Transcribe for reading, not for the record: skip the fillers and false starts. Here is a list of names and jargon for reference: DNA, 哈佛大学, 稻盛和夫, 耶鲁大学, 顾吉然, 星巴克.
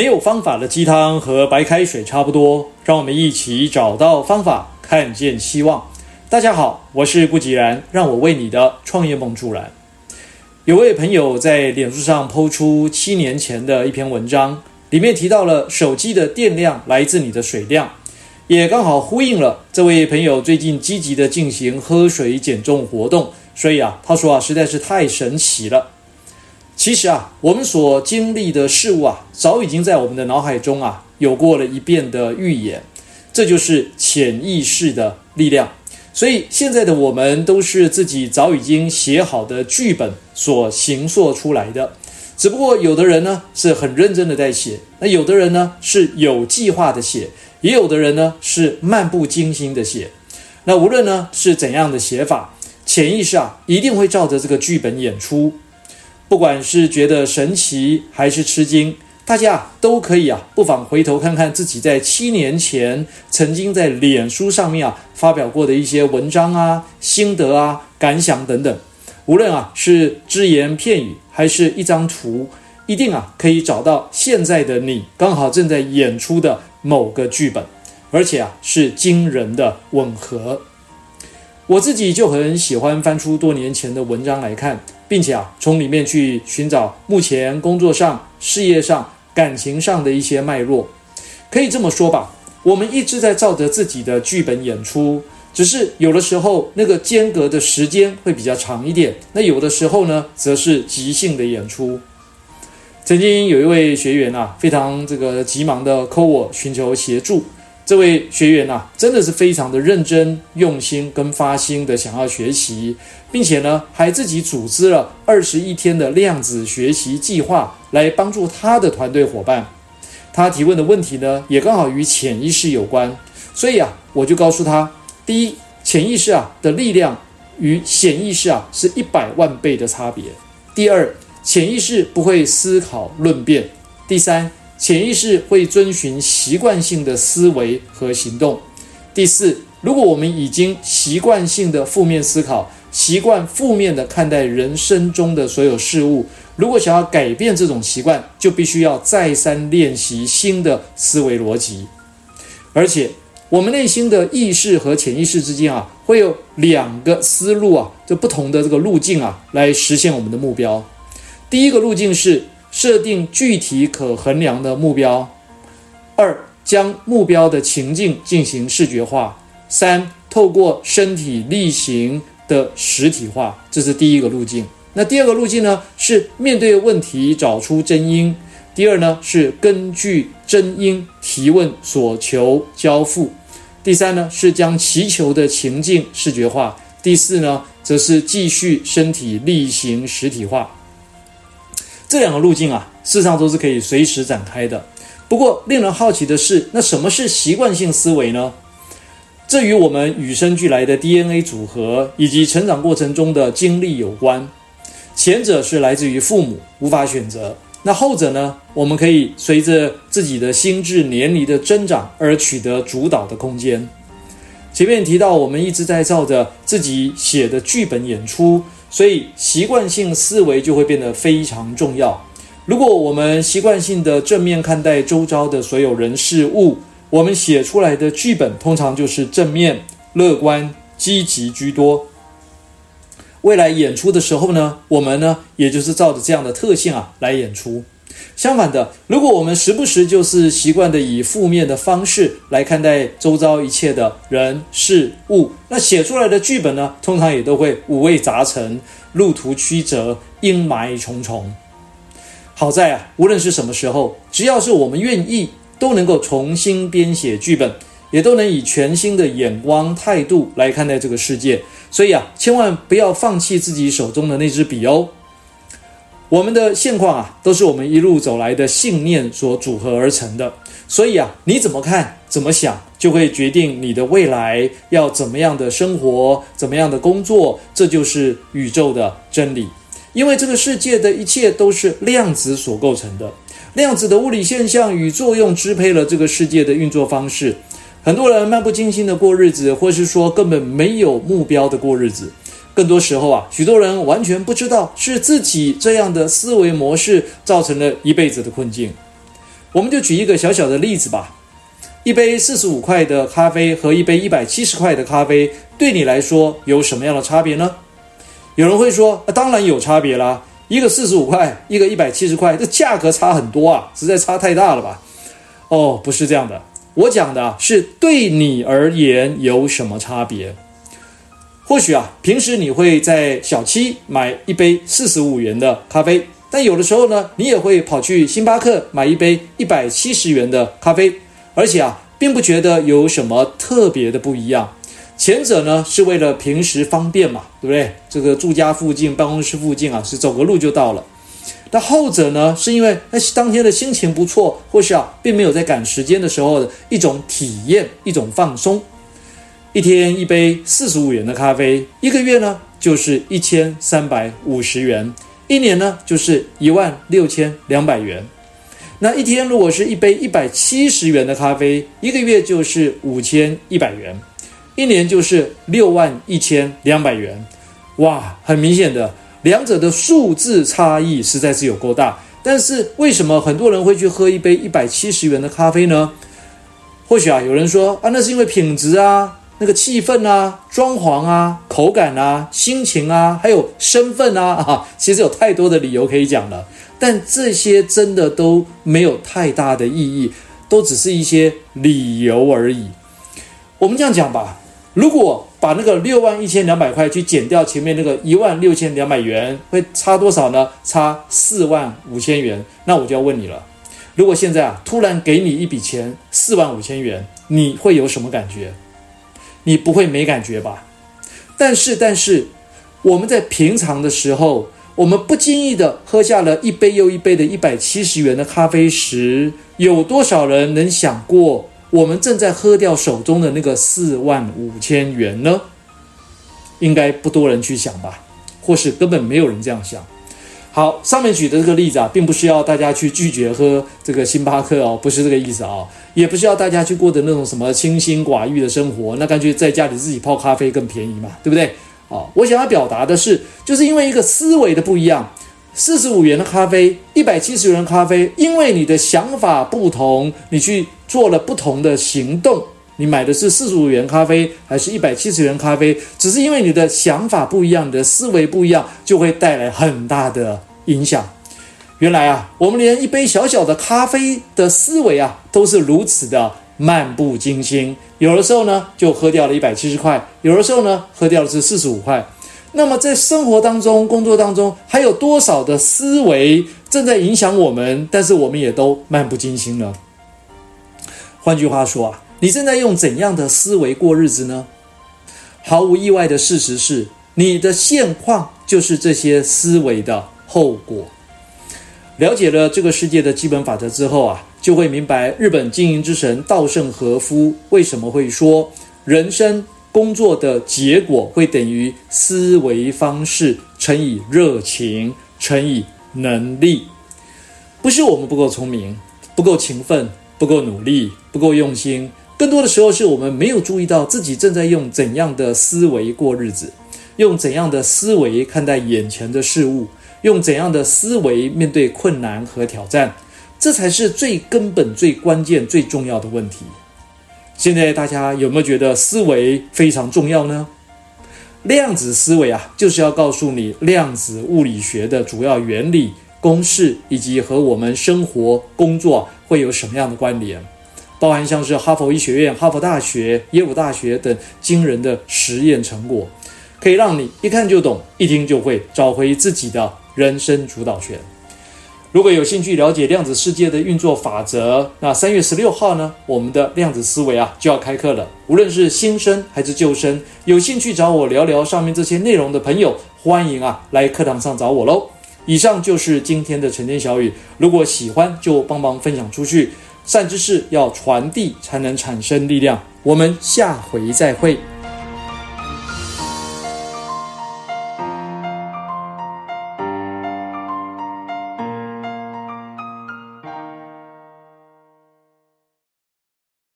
没有方法的鸡汤和白开水差不多，让我们一起找到方法，看见希望。大家好，我是顾吉然，让我为你的创业梦助燃。有位朋友在脸书上抛出7年前的一篇文章，里面提到了手机的电量来自你的水量，也刚好呼应了这位朋友最近积极的进行喝水减重活动，所以他说实在是太神奇了。其实我们所经历的事物早已经在我们的脑海中有过了一遍的预演，这就是潜意识的力量。所以现在的我们都是自己早已经写好的剧本所形塑出来的，只不过有的人呢是很认真的在写，那有的人呢是有计划的写，也有的人呢是漫不经心的写。那无论呢是怎样的写法，潜意识一定会照着这个剧本演出。不管是觉得神奇还是吃惊，大家都可以不妨回头看看自己在7年前曾经在脸书上面发表过的一些文章心得感想等等。无论是只言片语还是一张图，一定可以找到现在的你刚好正在演出的某个剧本，而且是惊人的吻合。我自己就很喜欢翻出多年前的文章来看，并且从里面去寻找目前工作上、事业上、感情上的一些脉络。可以这么说吧，我们一直在照着自己的剧本演出，只是有的时候那个间隔的时间会比较长一点，那有的时候呢，则是即兴的演出。曾经有一位学员非常急忙的call我寻求协助。这位学员真的是非常的认真、用心跟发心的想要学习，并且呢，还自己组织了21天的量子学习计划来帮助他的团队伙伴。他提问的问题呢，也刚好与潜意识有关，所以我就告诉他，第一，潜意识的力量与显意识是100万倍的差别；第二，潜意识不会思考论辩；第三，潜意识会遵循习惯性的思维和行动；第四，如果我们已经习惯性的负面思考，习惯负面的看待人生中的所有事物，如果想要改变这种习惯，就必须要再三练习新的思维逻辑。而且我们内心的意识和潜意识之间会有2个思路就不同的这个路径来实现我们的目标。第一个路径是设定具体可衡量的目标；2，将目标的情境进行视觉化；3，透过身体力行的实体化。这是第一个路径。那第二个路径呢，是面对问题找出真因；第二呢，是根据真因提问所求交付；第三呢，是将其求的情境视觉化；第四呢，则是继续身体力行实体化。这2个路径事实上都是可以随时展开的。不过令人好奇的是，那什么是习惯性思维呢？这与我们与生俱来的 DNA 组合以及成长过程中的经历有关。前者是来自于父母，无法选择；那后者呢，我们可以随着自己的心智年龄的增长而取得主导的空间。前面提到我们一直在照着自己写的剧本演出，所以习惯性思维就会变得非常重要。如果我们习惯性的正面看待周遭的所有人事物，我们写出来的剧本通常就是正面、乐观、积极居多。未来演出的时候呢，我们呢也就是照着这样的特性来演出。相反的，如果我们时不时就是习惯的以负面的方式来看待周遭一切的人事物，那写出来的剧本呢，通常也都会五味杂陈，路途曲折，阴霾重重。好在无论是什么时候，只要是我们愿意，都能够重新编写剧本，也都能以全新的眼光态度来看待这个世界。所以千万不要放弃自己手中的那支笔哦。我们的现况都是我们一路走来的信念所组合而成的，所以你怎么看、怎么想，就会决定你的未来要怎么样的生活、怎么样的工作，这就是宇宙的真理。因为这个世界的一切都是量子所构成的，量子的物理现象与作用支配了这个世界的运作方式。很多人漫不经心的过日子，或是说根本没有目标的过日子。更多时候许多人完全不知道是自己这样的思维模式造成了一辈子的困境。我们就举一个小小的例子吧，一杯45块的咖啡和一杯170块的咖啡对你来说有什么样的差别呢？有人会说，当然有差别啦，一个45块，一个170块，这价格差很多啊，实在差太大了吧。哦，不是这样的，我讲的是对你而言有什么差别。或许啊，平时你会在小七买一杯45元的咖啡，但有的时候呢，你也会跑去星巴克买一杯170元的咖啡，而且啊，并不觉得有什么特别的不一样。前者呢，是为了平时方便嘛，对不对？这个住家附近、办公室附近啊，是走个路就到了。那后者呢，是因为当天的心情不错，或是啊，并没有在赶时间的时候的一种体验、一种放松。一天一杯45元的咖啡，一个月呢就是1350元，一年呢就是16200元。那一天如果是一杯170元的咖啡，一个月就是5100元，一年就是61200元。哇，很明显的，两者的数字差异实在是有够大。但是为什么很多人会去喝一杯170元的咖啡呢？或许啊，有人说啊，那是因为品质啊，那个气氛啊，装潢啊，口感啊，心情啊，还有身份 其实有太多的理由可以讲了，但这些真的都没有太大的意义，都只是一些理由而已。我们这样讲吧，如果把那个61200块去减掉前面那个16200元，会差多少呢？差45000元。那我就要问你了，如果现在啊，突然给你一笔钱45000元，你会有什么感觉？你不会没感觉吧？但是我们在平常的时候，我们不经意的喝下了一杯又一杯的170元的咖啡时，有多少人能想过我们正在喝掉手中的那个45000元呢？应该不多人去想吧，或是根本没有人这样想。好，上面举的这个例子啊，并不是要大家去拒绝喝这个星巴克哦，不是这个意思哦，也不是要大家去过的那种什么清心寡欲的生活，那干脆在家里自己泡咖啡更便宜嘛，对不对？哦，我想要表达的是，就是因为一个思维的不一样，45元的咖啡，170元的咖啡，因为你的想法不同，你去做了不同的行动。你买的是45元咖啡还是170元咖啡，只是因为你的想法不一样，你的思维不一样，就会带来很大的影响。原来啊，我们连一杯小小的咖啡的思维啊，都是如此的漫不经心。有的时候呢，就喝掉了170块，有的时候呢，喝掉的是45块。那么在生活当中、工作当中，还有多少的思维正在影响我们，但是我们也都漫不经心呢？换句话说啊，你正在用怎样的思维过日子呢？毫无意外的事实是，你的现况就是这些思维的后果。了解了这个世界的基本法则之后啊，就会明白日本经营之神稻盛和夫为什么会说，人生工作的结果会等于思维方式乘以热情乘以能力。不是我们不够聪明、不够勤奋、不够努力、不够用心，更多的时候是我们没有注意到自己正在用怎样的思维过日子，用怎样的思维看待眼前的事物，用怎样的思维面对困难和挑战，这才是最根本、最关键、最重要的问题。现在大家有没有觉得思维非常重要呢？量子思维啊，就是要告诉你量子物理学的主要原理、公式，以及和我们生活、工作会有什么样的关联。包含像是哈佛医学院、哈佛大学、耶鲁大学等惊人的实验成果，可以让你一看就懂，一听就会，找回自己的人生主导权。如果有兴趣了解量子世界的运作法则，那3月16号呢，我们的量子思维啊就要开课了。无论是新生还是旧生，有兴趣找我聊聊上面这些内容的朋友，欢迎啊来课堂上找我咯。以上就是今天的晨间小语，如果喜欢就帮忙分享出去，善知识要传递才能产生力量。我们下回再会。